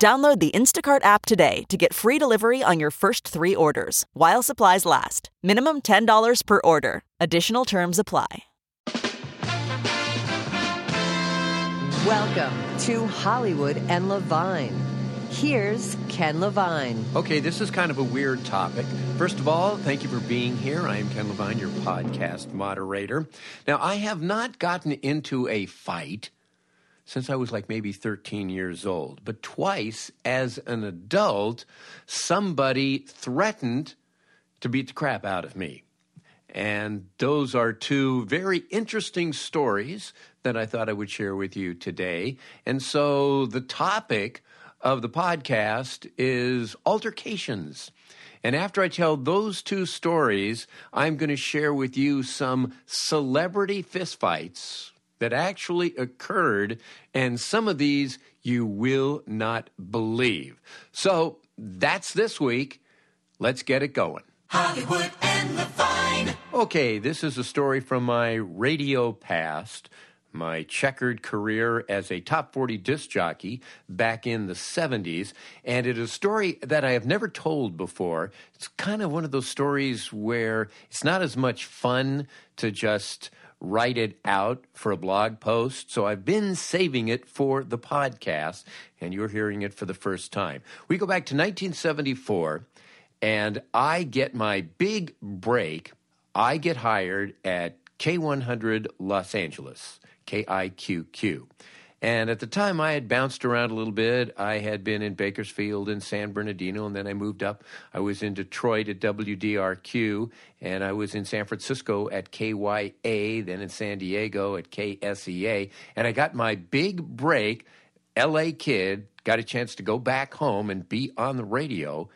Download the Instacart app today to get free delivery on your first three orders, while supplies last. Minimum $10 per order. Additional terms apply. Welcome to Hollywood and Levine. Here's Ken Levine. Okay, this is kind of a weird topic. First of all, thank you for being here. I am Ken Levine, your podcast moderator. Now, I have not gotten into a fight since I was like maybe 13 years old. But twice as an adult, somebody threatened to beat the crap out of me. And those are two very interesting stories that I thought I would share with you today. And so the topic of the podcast is altercations. And after I tell those two stories, I'm going to share with you some celebrity fistfights that actually occurred, and some of these you will not believe. So that's this week. Let's get it going. Hollywood and Levine. Okay, this is a story from my radio past, my checkered career as a top 40 disc jockey back in the 70s, and it is a story that I have never told before. It's kind of one of those stories where it's not as much fun to just write it out for a blog post, so I've been saving it for the podcast, and you're hearing it for the first time. We go back to 1974, and I get my big break. I get hired at K100 Los Angeles, KIQQ. And at the time, I had bounced around a little bit. I had been in Bakersfield and San Bernardino, and then I moved up. I was in Detroit at WDRQ, and I was in San Francisco at KYA, then in San Diego at KSEA. And I got my big break, L.A. kid, got a chance to go back home and be on the radio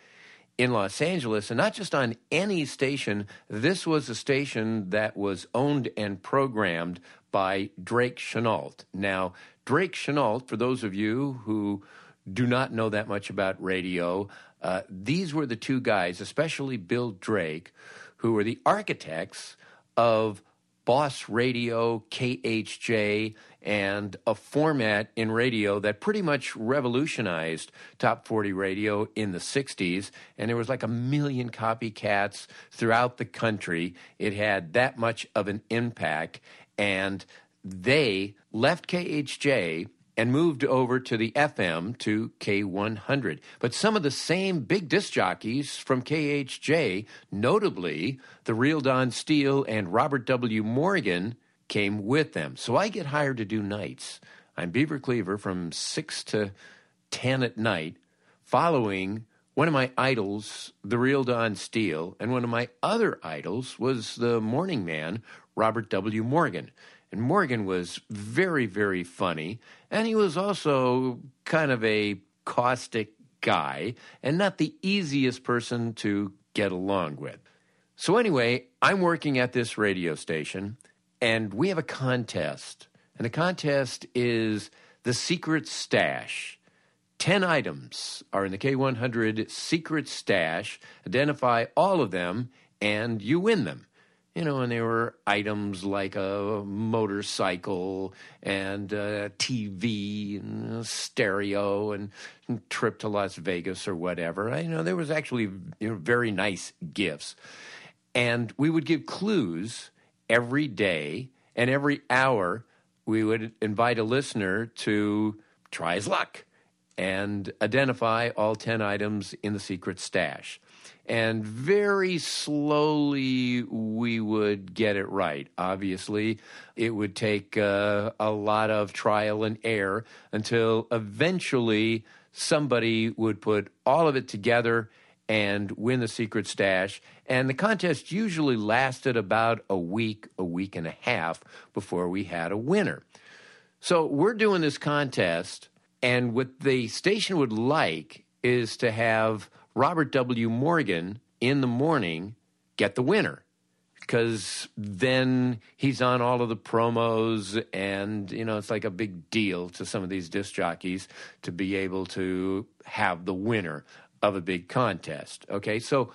in Los Angeles, and not just on any station. This was a station that was owned and programmed by Drake Chenault. Now, Drake Chenault, for those of you who do not know that much about radio, these were the two guys, especially Bill Drake, who were the architects of Boss Radio, KHJ, and a format in radio that pretty much revolutionized top 40 radio in the 60s. And there was like a million copycats throughout the country. It had that much of an impact. And they left KHJ and moved over to the FM to K100. But some of the same big disc jockeys from KHJ, notably the Real Don Steele and Robert W. Morgan, came with them. So I get hired to do nights. I'm Beaver Cleaver from 6 to 10 at night, following one of my idols, the Real Don Steele, and one of my other idols was the morning man, Robert W. Morgan. And Morgan was very, very funny, and he was also kind of a caustic guy and not the easiest person to get along with. So anyway, I'm working at this radio station, and we have a contest. And the contest is the Secret Stash. 10 items are in the K100 Secret Stash. Identify all of them, and you win them. You know, and there were items like a motorcycle and a TV and a stereo and a trip to Las Vegas or whatever. You know, there was actually very nice gifts. And we would give clues every day, and every hour we would invite a listener to try his luck. and identify all 10 items in the secret stash. And very slowly we would get it right. Obviously, it would take a lot of trial and error until eventually somebody would put all of it together and win the secret stash. And the contest usually lasted about a week and a half before we had a winner. So we're doing this contest, and what the station would like is to have Robert W. Morgan in the morning get the winner, because then he's on all of the promos, and, you know, it's like a big deal to some of these disc jockeys to be able to have the winner of a big contest. Okay, so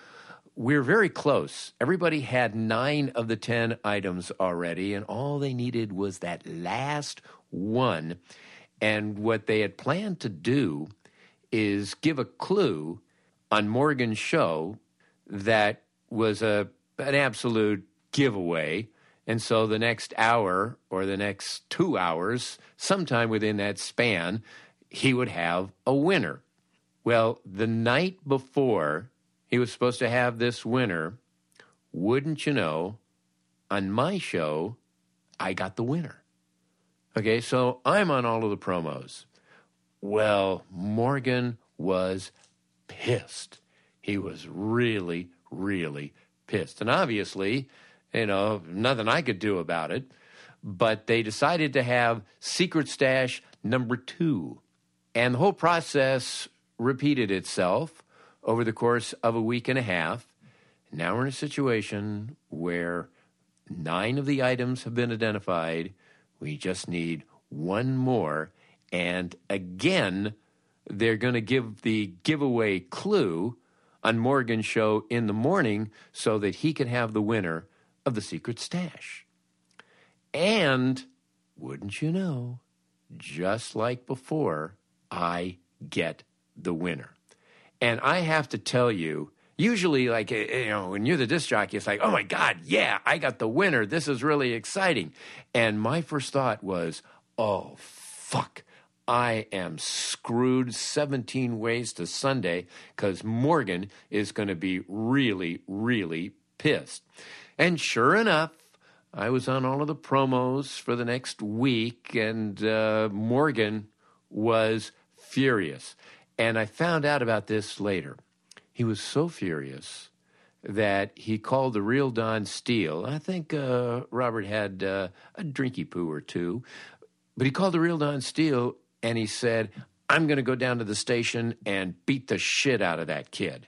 we're very close. Everybody had 9 of the 10 items already, and all they needed was that last one. And what they had planned to do is give a clue on Morgan's show that was an absolute giveaway. And so the next hour or the next 2 hours, sometime within that span, he would have a winner. Well, the night before he was supposed to have this winner, wouldn't you know, on my show, I got the winner. Okay, so I'm on all of the promos. Well, Morgan was pissed. He was really, really pissed. And obviously, you know, nothing I could do about it, but they decided to have Secret Stash number 2. And the whole process repeated itself over the course of a week and a half. Now we're in a situation where 9 of the items have been identified. We just need one more. And again, they're going to give the giveaway clue on Morgan's show in the morning so that he can have the winner of the secret stash. And wouldn't you know, just like before, I get the winner. And I have to tell you, usually, like, you know, when you're the disc jockey, it's like, oh my God, yeah, I got the winner. This is really exciting. And my first thought was, oh, fuck, I am screwed 17 ways to Sunday because Morgan is going to be really, really pissed. And sure enough, I was on all of the promos for the next week, and Morgan was furious. And I found out about this later. He was so furious that he called the Real Don Steele. I think Robert had a drinky poo or two. But he called the Real Don Steele and he said, I'm going to go down to the station and beat the shit out of that kid.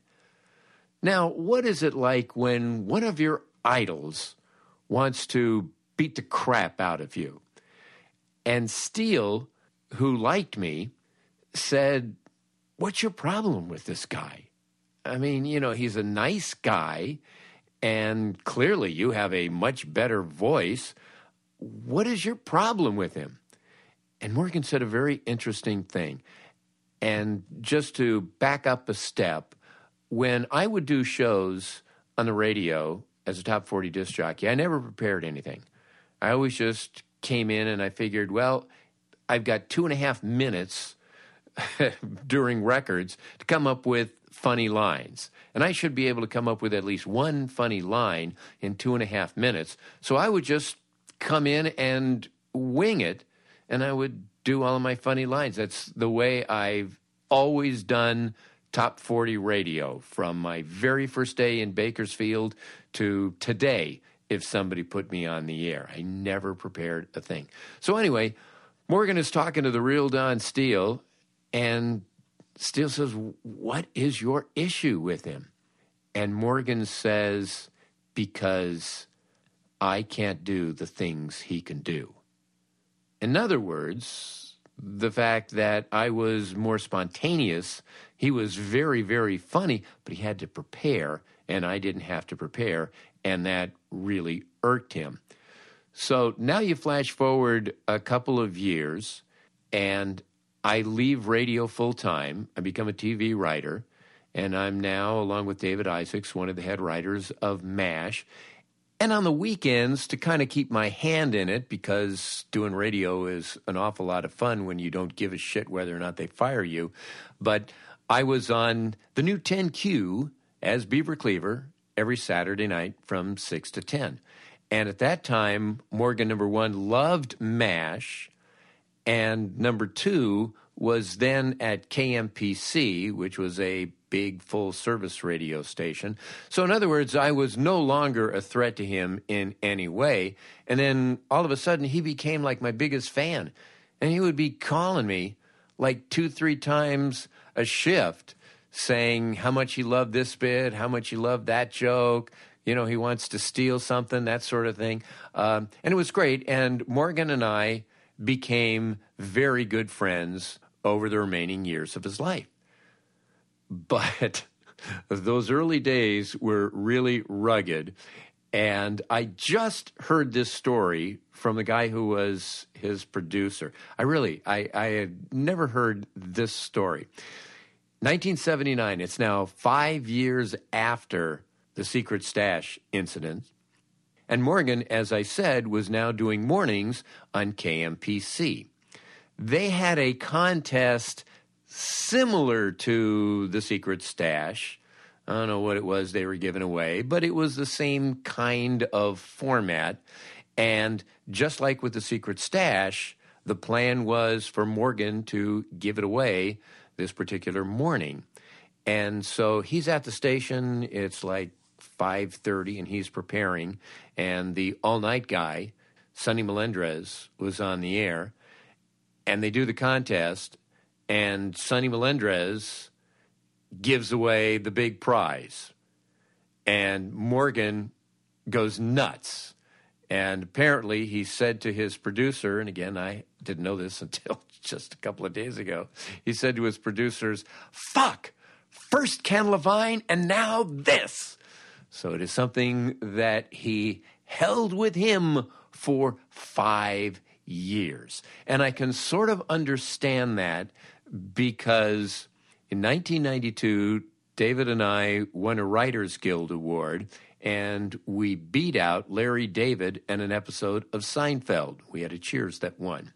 Now, what is it like when one of your idols wants to beat the crap out of you? And Steele, who liked me, said, what's your problem with this guy? I mean, you know, he's a nice guy, and clearly you have a much better voice. What is your problem with him? And Morgan said a very interesting thing. And just to back up a step, when I would do shows on the radio as a top 40 disc jockey, I never prepared anything. I always just came in and I figured, well, I've got 2.5 minutes during records to come up with funny lines. And I should be able to come up with at least one funny line in 2.5 minutes. So I would just come in and wing it, and I would do all of my funny lines. That's the way I've always done top 40 radio, from my very first day in Bakersfield to today, if somebody put me on the air. I never prepared a thing. So anyway, Morgan is talking to the Real Don Steele, and Steele says, what is your issue with him? And Morgan says, because I can't do the things he can do. In other words, the fact that I was more spontaneous, he was very, very funny, but he had to prepare, and I didn't have to prepare, and that really irked him. So now you flash forward a couple of years, and I leave radio full-time. I become a TV writer, and I'm now, along with David Isaacs, one of the head writers of MASH. And on the weekends, to kind of keep my hand in it, because doing radio is an awful lot of fun when you don't give a shit whether or not they fire you. But I was on the new 10Q as Beaver Cleaver every Saturday night from 6 to 10. And at that time, Morgan, number one, loved MASH. And number two was then at KMPC, which was a big full-service radio station. So in other words, I was no longer a threat to him in any way. And then all of a sudden, he became like my biggest fan. And he would be calling me like 2-3 times a shift, saying how much he loved this bit, how much he loved that joke. You know, he wants to steal something, that sort of thing. And it was great. And Morgan and I became very good friends over the remaining years of his life. But those early days were really rugged. And I just heard this story from the guy who was his producer. I had never heard this story. 1979, it's now 5 years after the Secret Stash incident. And Morgan, as I said, was now doing mornings on KMPC. They had a contest similar to the Secret Stash. I don't know what it was they were giving away, but it was the same kind of format. And just like with the Secret Stash, the plan was for Morgan to give it away this particular morning. And so he's at the station. It's like 5:30, and he's preparing. And the all-night guy, Sonny Melendrez, was on the air. And they do the contest, and Sonny Melendrez gives away the big prize. And Morgan goes nuts. And apparently he said to his producer, and again, I didn't know this until just a couple of days ago, he said to his producers, "Fuck! First Ken Levine, and now this." So it is something that he held with him for 5 years. And I can sort of understand that, because in 1992, David and I won a Writers Guild Award, and we beat out Larry David in an episode of Seinfeld. We had a Cheers that won.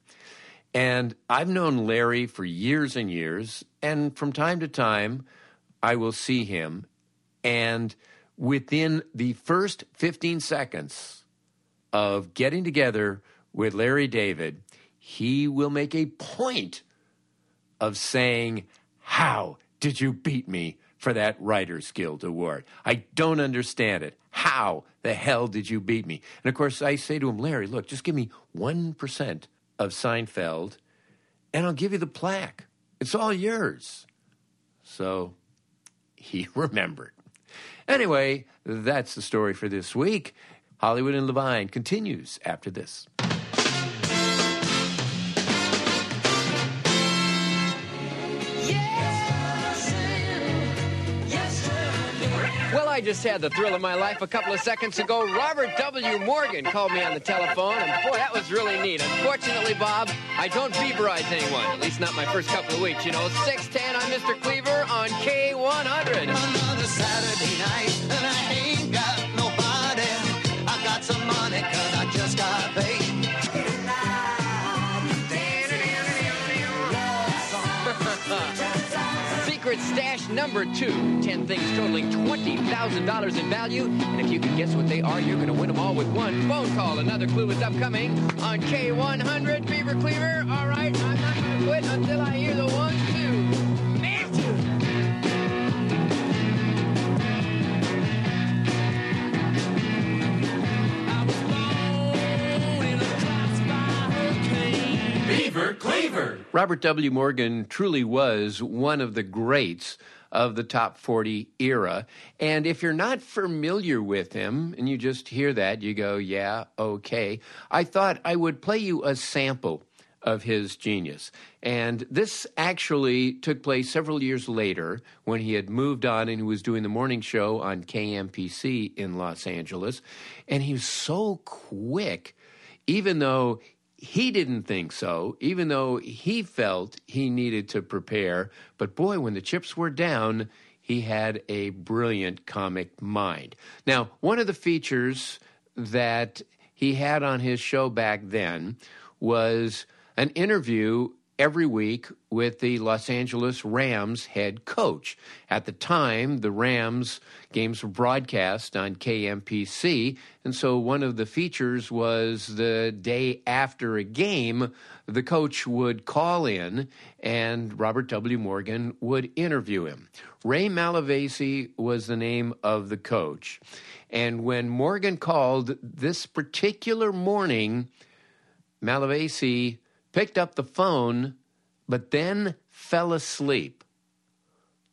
And I've known Larry for years and years, and from time to time, I will see him, and within the first 15 seconds of getting together with Larry David, he will make a point of saying, "How did you beat me for that Writers Guild Award? I don't understand it. How the hell did you beat me?" And of course, I say to him, "Larry, look, just give me 1% of Seinfeld, and I'll give you the plaque. It's all yours." So he remembered. Anyway, that's the story for this week. Hollywood and Levine continues after this. Well, I just had the thrill of my life a couple of seconds ago. Robert W. Morgan called me on the telephone, and boy, that was really neat. Unfortunately, Bob, I don't Beaverize anyone, at least not my first couple of weeks, you know. 6:10, I'm Mr. Cleaver on K100. Another Saturday night, and I ain't got nobody. I got some money, cause I just got paid. Stash number 2. 10 things totaling $20,000 in value. And if you can guess what they are, you're going to win them all with one phone call. Another clue is upcoming on K100. Beaver Cleaver. All right, I'm not going to quit until I hear the 1, 2. Matthew. I was born in a crossfire cane. Beaver Cleaver. Robert W. Morgan truly was one of the greats of the Top 40 era. And if you're not familiar with him, and you just hear that, you go, yeah, okay. I thought I would play you a sample of his genius. And this actually took place several years later when he had moved on and he was doing the morning show on KMPC in Los Angeles. And he was so quick, even though he didn't think so, even though he felt he needed to prepare. But boy, when the chips were down, he had a brilliant comic mind. Now, one of the features that he had on his show back then was an interview every week with the Los Angeles Rams head coach. At the time, the Rams games were broadcast on KMPC, and so one of the features was the day after a game, the coach would call in, and Robert W. Morgan would interview him. Ray Malavasi was the name of the coach. And when Morgan called this particular morning, Malavasi picked up the phone, but then fell asleep.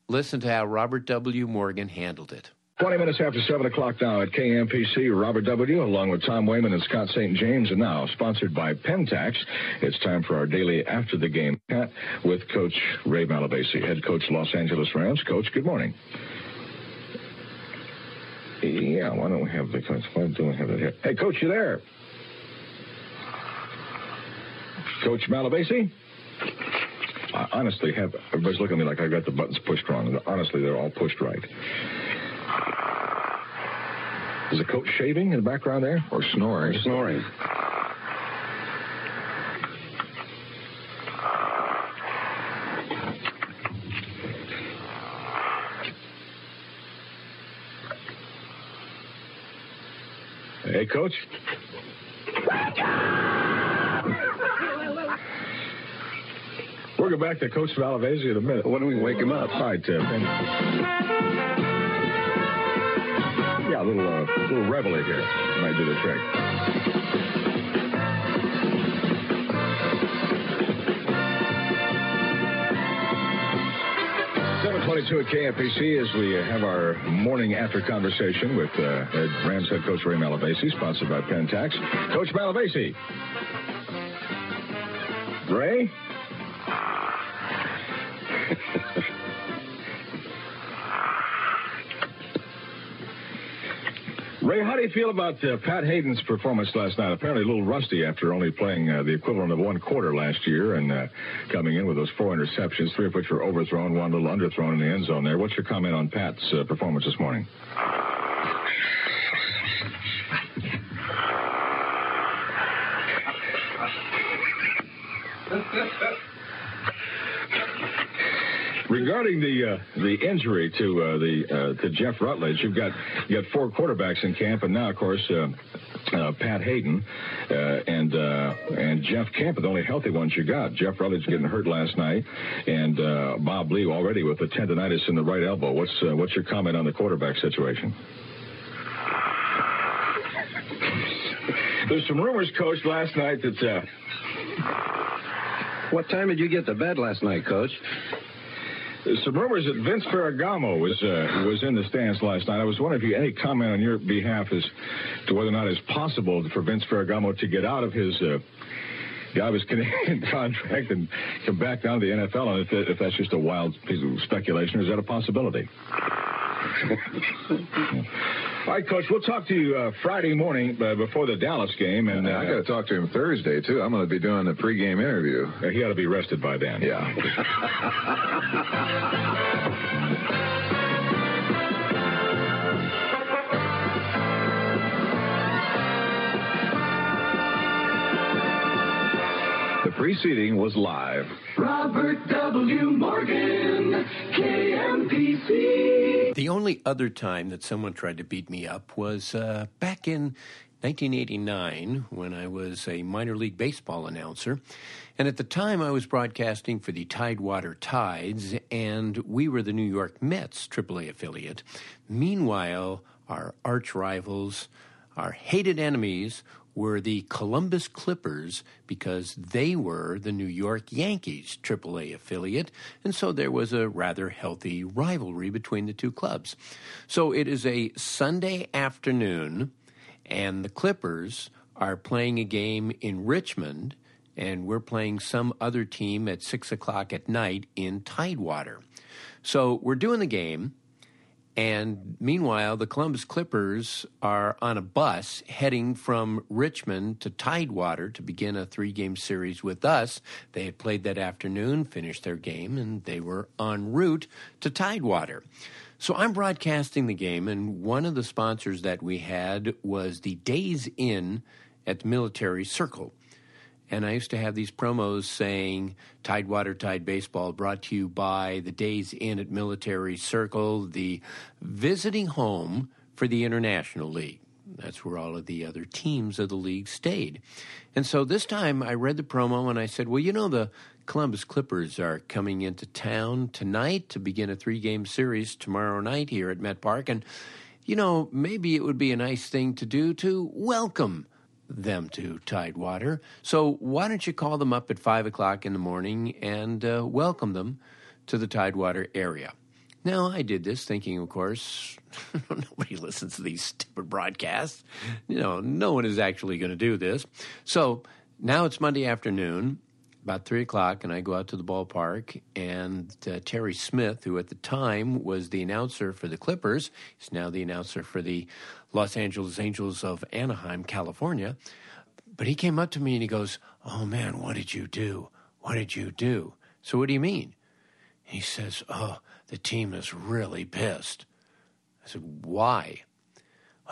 Listen to how Robert W. Morgan handled it. 20 minutes after 7 o'clock now at KMPC, Robert W., along with Tom Wayman and Scott St. James, and now sponsored by Pentax, it's time for our daily After the Game Chat with Coach Ray Malavasi, head coach Los Angeles Rams. Coach, good morning. Yeah, why don't we have the coach? Why don't we have it here? Hey, Coach, you there? Coach Malavasi? I honestly have... Everybody's looking at me like I got the buttons pushed wrong. Honestly, they're all pushed right. Is the coach shaving in the background there? Or snoring? Or snoring. Hey, Coach? We'll go back to Coach Malavasi in a minute. Why don't we wake him up? All right, Tim. Yeah, a little reveille here might do the trick. 7:22 at KMPC as we have our morning after conversation with Rams head coach Ray Malavasi, sponsored by Pentax. Coach Malavasi. Ray? Ray, how do you feel about Pat Hayden's performance last night? Apparently a little rusty after only playing the equivalent of one quarter last year and coming in with those four interceptions, three of which were overthrown, one little underthrown in the end zone there. What's your comment on Pat's performance this morning? Regarding the injury to Jeff Rutledge, you've got four quarterbacks in camp, and now of course Pat Hayden and Jeff Camp are the only healthy ones you got. Jeff Rutledge getting hurt last night, and Bob Lee already with the tendonitis in the right elbow. What's your comment on the quarterback situation? There's some rumors, Coach, last night that. What time did you get to bed last night, Coach? There's some rumors that Vince Ferragamo was in the stands last night. I was wondering if you had any comment on your behalf as to whether or not it's possible for Vince Ferragamo to get out of his Canadian contract and come back down to the NFL, and if that's just a wild piece of speculation, is that a possibility? All right, Coach, we'll talk to you Friday morning before the Dallas game. And I got to talk to him Thursday, too. I'm going to be doing a pregame interview. He ought to be rested by then. Yeah. The preceding was live. Robert W. Morgan, KMPC. The only other time that someone tried to beat me up was back in 1989 when I was a minor league baseball announcer. And at the time, I was broadcasting for the Tidewater Tides, and we were the New York Mets AAA affiliate. Meanwhile, our arch rivals, our hated enemies, were the Columbus Clippers because they were the New York Yankees AAA affiliate, and so there was a rather healthy rivalry between the two clubs. So it is a Sunday afternoon, and the Clippers are playing a game in Richmond, and we're playing some other team at 6 o'clock at night in Tidewater. So we're doing the game, and meanwhile, the Columbus Clippers are on a bus heading from Richmond to Tidewater to begin a three-game series with us. They had played that afternoon, finished their game, and they were en route to Tidewater. So I'm broadcasting the game, and one of the sponsors that we had was the Days Inn at the Military Circle. And I used to have these promos saying, Tidewater Tide Baseball brought to you by the Days Inn at Military Circle, the visiting home for the International League. That's where all of the other teams of the league stayed. And so this time I read the promo and I said, well, you know, the Columbus Clippers are coming into town tonight to begin a 3-game series tomorrow night here at Met Park. And, you know, maybe it would be a nice thing to do to welcome them to Tidewater. So why don't you call them up at 5 o'clock in the morning and welcome them to the Tidewater area. Now, I did this thinking, of course, nobody listens to these stupid broadcasts. You know, no one is actually going to do this. So now it's Monday afternoon, about 3 o'clock, and I go out to the ballpark, and Terry Smith, who at the time was the announcer for the Clippers, is now the announcer for the Los Angeles Angels of Anaheim, California. But he came up to me and he goes, oh, man, what did you do? What did you do? So what do you mean? He says, oh, the team is really pissed. I said, why?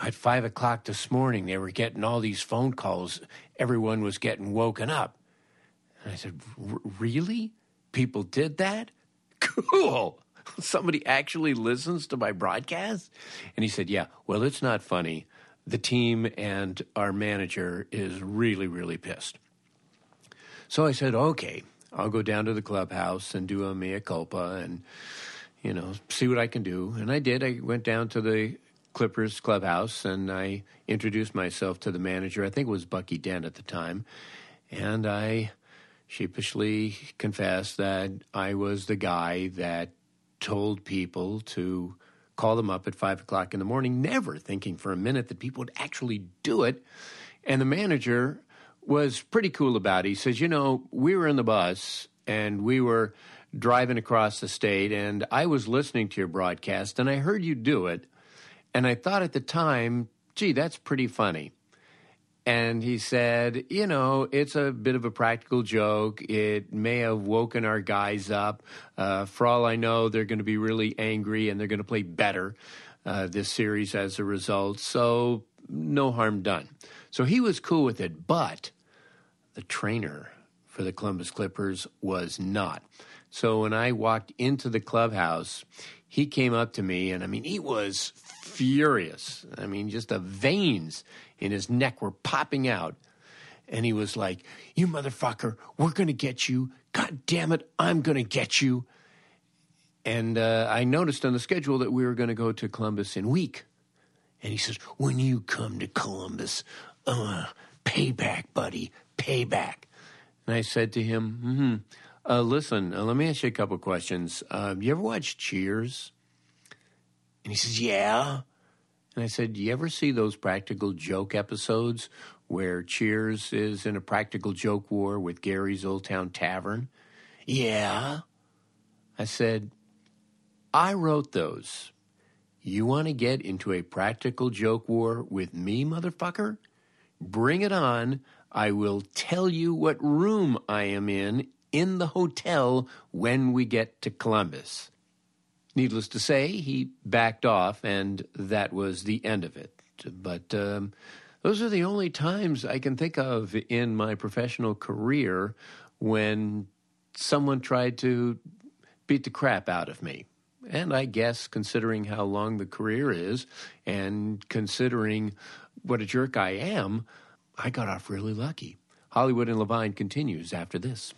At 5 o'clock this morning, they were getting all these phone calls. Everyone was getting woken up. And I said, really? People did that? Cool. Somebody actually listens to my broadcast? And he said, yeah, well, it's not funny. The team and our manager is really, really pissed. So I said, okay, I'll go down to the clubhouse and do a mea culpa and, you know, see what I can do. And I did. I went down to the Clippers clubhouse and I introduced myself to the manager. I think it was Bucky Dent at the time. And I sheepishly confessed that I was the guy that told people to call them up at 5 o'clock in the morning, never thinking for a minute that people would actually do it. And the manager was pretty cool about it. He says, you know, we were in the bus and we were driving across the state and I was listening to your broadcast and I heard you do it. And I thought at the time, gee, that's pretty funny. And he said, you know, it's a bit of a practical joke. It may have woken our guys up. For all I know, they're going to be really angry and they're going to play better this series as a result. So no harm done. So he was cool with it, but the trainer for the Columbus Clippers was not. So when I walked into the clubhouse, he came up to me, and I mean, he was furious. I mean, just the veins in his neck were popping out. And he was like, you motherfucker, we're going to get you. God damn it, I'm going to get you. And I noticed on the schedule that we were going to go to Columbus in a week. And he says, when you come to Columbus, payback, buddy, payback. And I said to him, listen, let me ask you a couple of questions. You ever watch Cheers? And he says, yeah. And I said, you ever see those practical joke episodes where Cheers is in a practical joke war with Gary's Old Town Tavern? Yeah. I said, I wrote those. You want to get into a practical joke war with me, motherfucker? Bring it on. I will tell you what room I am in the hotel when we get to Columbus. Needless to say, he backed off, and that was the end of it. But those are the only times I can think of in my professional career when someone tried to beat the crap out of me. And I guess considering how long the career is and considering what a jerk I am, I got off really lucky. Hollywood and Levine continues after this.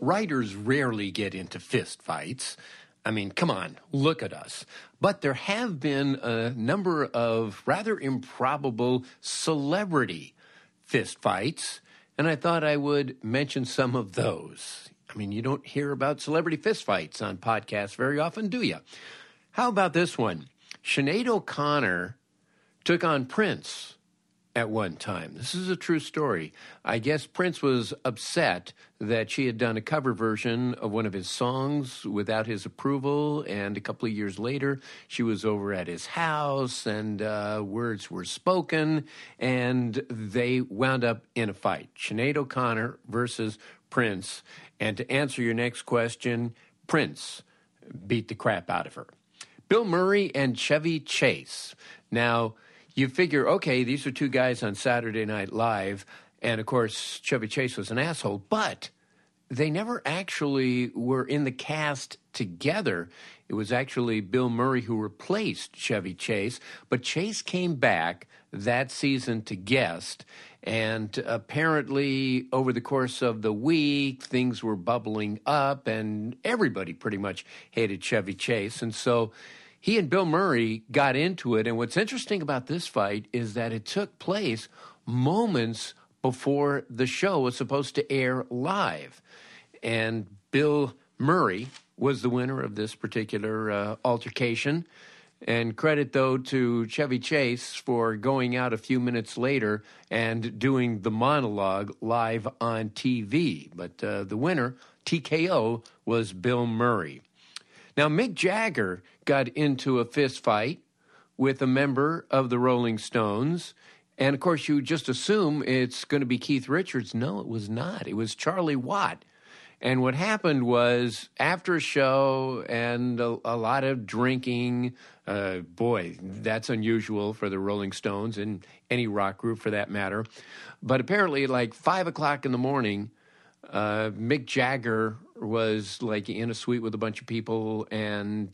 Writers rarely get into fist fights. I mean, come on, look at us. But there have been a number of rather improbable celebrity fist fights. And I thought I would mention some of those. I mean, you don't hear about celebrity fistfights on podcasts very often, do you? How about this one? Sinead O'Connor took on Prince at one time. This is a true story. I guess Prince was upset that she had done a cover version of one of his songs without his approval, and a couple of years later, she was over at his house, and words were spoken, and they wound up in a fight. Sinead O'Connor versus Prince. And to answer your next question, Prince beat the crap out of her. Bill Murray and Chevy Chase. Now, you figure, okay, these are two guys on Saturday Night Live, and of course, Chevy Chase was an asshole, but they never actually were in the cast together. It was actually Bill Murray who replaced Chevy Chase, but Chase came back that season to guest, and apparently over the course of the week, things were bubbling up, and everybody pretty much hated Chevy Chase, and so he and Bill Murray got into it, and what's interesting about this fight is that it took place moments before the show was supposed to air live. And Bill Murray was the winner of this particular altercation. And credit, though, to Chevy Chase for going out a few minutes later and doing the monologue live on TV. But the winner, TKO, was Bill Murray. Now, Mick Jagger got into a fist fight with a member of the Rolling Stones. And, of course, you just assume it's going to be Keith Richards. No, it was not. It was Charlie Watts. And what happened was, after a show and a lot of drinking, boy, that's unusual for the Rolling Stones and any rock group for that matter. But apparently, like 5 o'clock in the morning, Mick Jagger was like in a suite with a bunch of people, and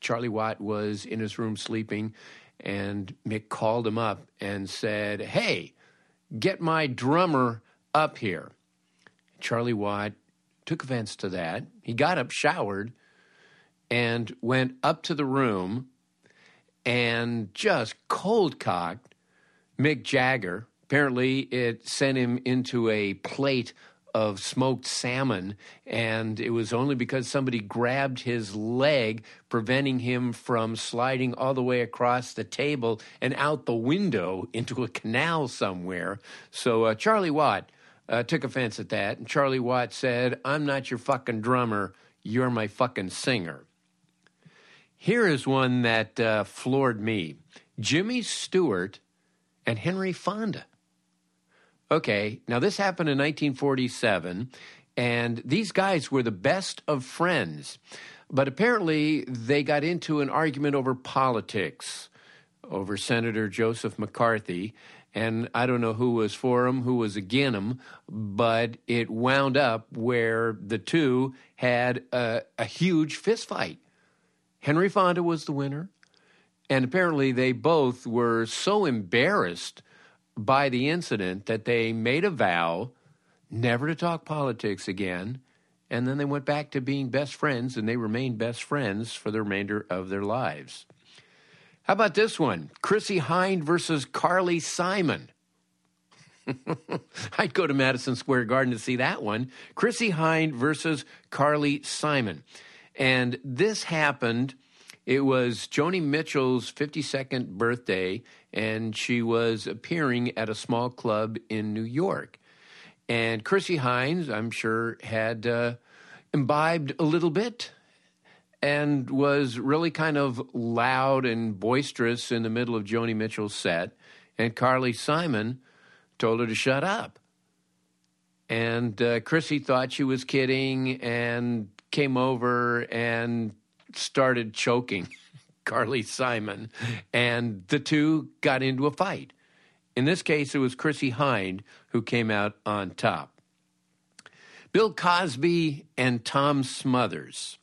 Charlie Watts was in his room sleeping, and Mick called him up and said, "Hey, get my drummer up here." Charlie Watts took offense to that. He got up, showered, and went up to the room and just cold-cocked Mick Jagger. Apparently, it sent him into a plate of smoked salmon, and it was only because somebody grabbed his leg, preventing him from sliding all the way across the table and out the window into a canal somewhere. So Charlie Watts took offense at that, and Charlie Watts said, "I'm not your fucking drummer, you're my fucking singer." Here is one that floored me. Jimmy Stewart and Henry Fonda. Okay, now this happened in 1947, and these guys were the best of friends. But apparently they got into an argument over politics, over Senator Joseph McCarthy, and I don't know who was for him, who was against him, but it wound up where the two had a huge fistfight. Henry Fonda was the winner, and apparently they both were so embarrassed by the incident that they made a vow never to talk politics again, and then they went back to being best friends, and they remained best friends for the remainder of their lives. How about this one? Chrissie Hynde versus Carly Simon. I'd go to Madison Square Garden to see that one. Chrissie Hynde versus Carly Simon. And this happened. It was Joni Mitchell's 52nd birthday, and she was appearing at a small club in New York. And Chrissie Hynde, I'm sure, had imbibed a little bit and was really kind of loud and boisterous in the middle of Joni Mitchell's set. And Carly Simon told her to shut up. And Chrissie thought she was kidding and came over and started choking Carly Simon, and the two got into a fight. In this case, it was Chrissie Hynde who came out on top. Bill Cosby and Tom Smothers.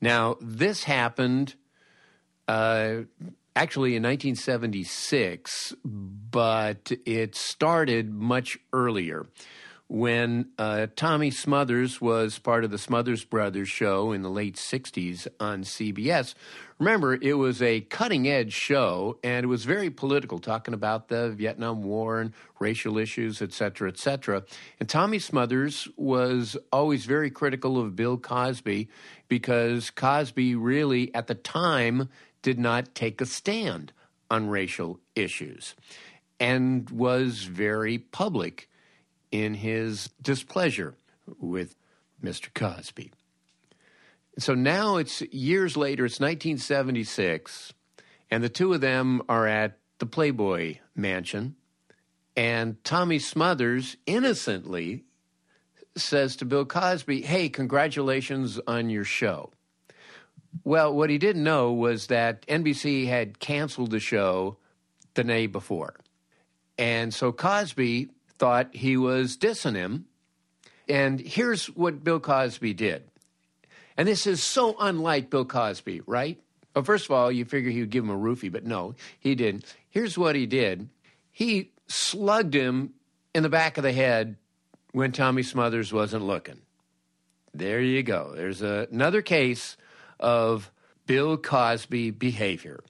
Now, this happened actually in 1976, but it started much earlier, when Tommy Smothers was part of the Smothers Brothers show in the late 60s on CBS. Remember, it was a cutting-edge show, and it was very political, talking about the Vietnam War and racial issues, et cetera, et cetera. And Tommy Smothers was always very critical of Bill Cosby because Cosby really, at the time, did not take a stand on racial issues and was very public in his displeasure with Mr. Cosby. So now it's years later, it's 1976, and the two of them are at the Playboy Mansion, and Tommy Smothers innocently says to Bill Cosby, hey, congratulations on your show. Well, what he didn't know was that NBC had canceled the show the day before. And so Cosby thought he was dissing him. And here's what Bill Cosby did. And this is so unlike Bill Cosby, right? Well, first of all, you figure he would give him a roofie, but no, he didn't. Here's what he did. He slugged him in the back of the head when Tommy Smothers wasn't looking. There you go. There's another case of Bill Cosby behavior.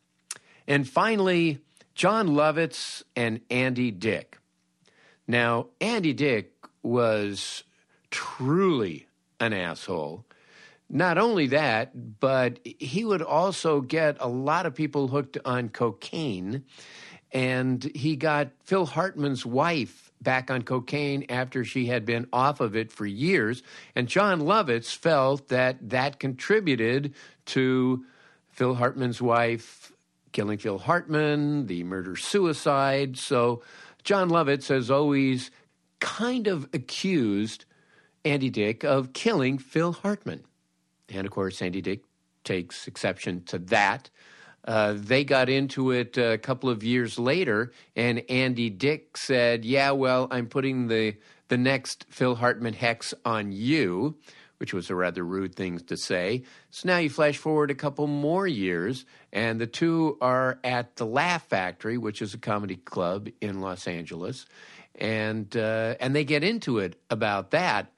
And finally, John Lovitz and Andy Dick. Now, Andy Dick was truly an asshole. Not only that, but he would also get a lot of people hooked on cocaine. And he got Phil Hartman's wife back on cocaine after she had been off of it for years. And John Lovitz felt that that contributed to Phil Hartman's wife killing Phil Hartman, the murder-suicide. So John Lovitz has always kind of accused Andy Dick of killing Phil Hartman. And, of course, Andy Dick takes exception to that. They got into it a couple of years later, and Andy Dick said, yeah, well, I'm putting the next Phil Hartman hex on you, which was a rather rude thing to say. So now you flash forward a couple more years, and the two are at the Laugh Factory, which is a comedy club in Los Angeles, and they get into it about that.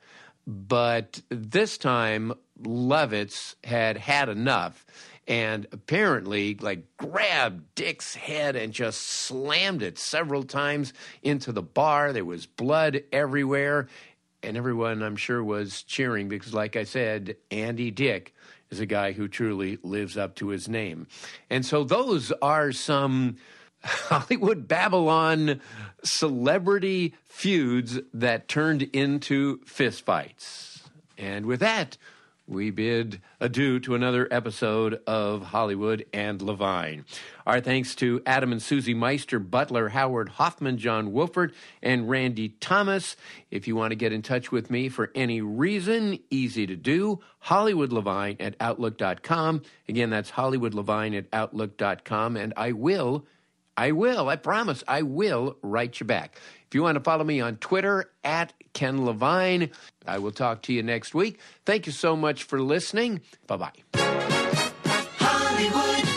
But this time, Lovitz had had enough and apparently, like, grabbed Dick's head and just slammed it several times into the bar. There was blood everywhere, and everyone, I'm sure, was cheering because, like I said, Andy Dick is a guy who truly lives up to his name. And so those are some Hollywood Babylon celebrity feuds that turned into fistfights. And with that, we bid adieu to another episode of Hollywood and Levine. Our thanks to Adam and Susie Meister, Butler, Howard Hoffman, John Wolford, and Randy Thomas. If you want to get in touch with me for any reason, easy to do, HollywoodLevine@Outlook.com. Again, that's HollywoodLevine@Outlook.com, and I promise I will write you back. If you want to follow me on Twitter, @KenLevine, I will talk to you next week. Thank you so much for listening. Bye-bye. Hollywood.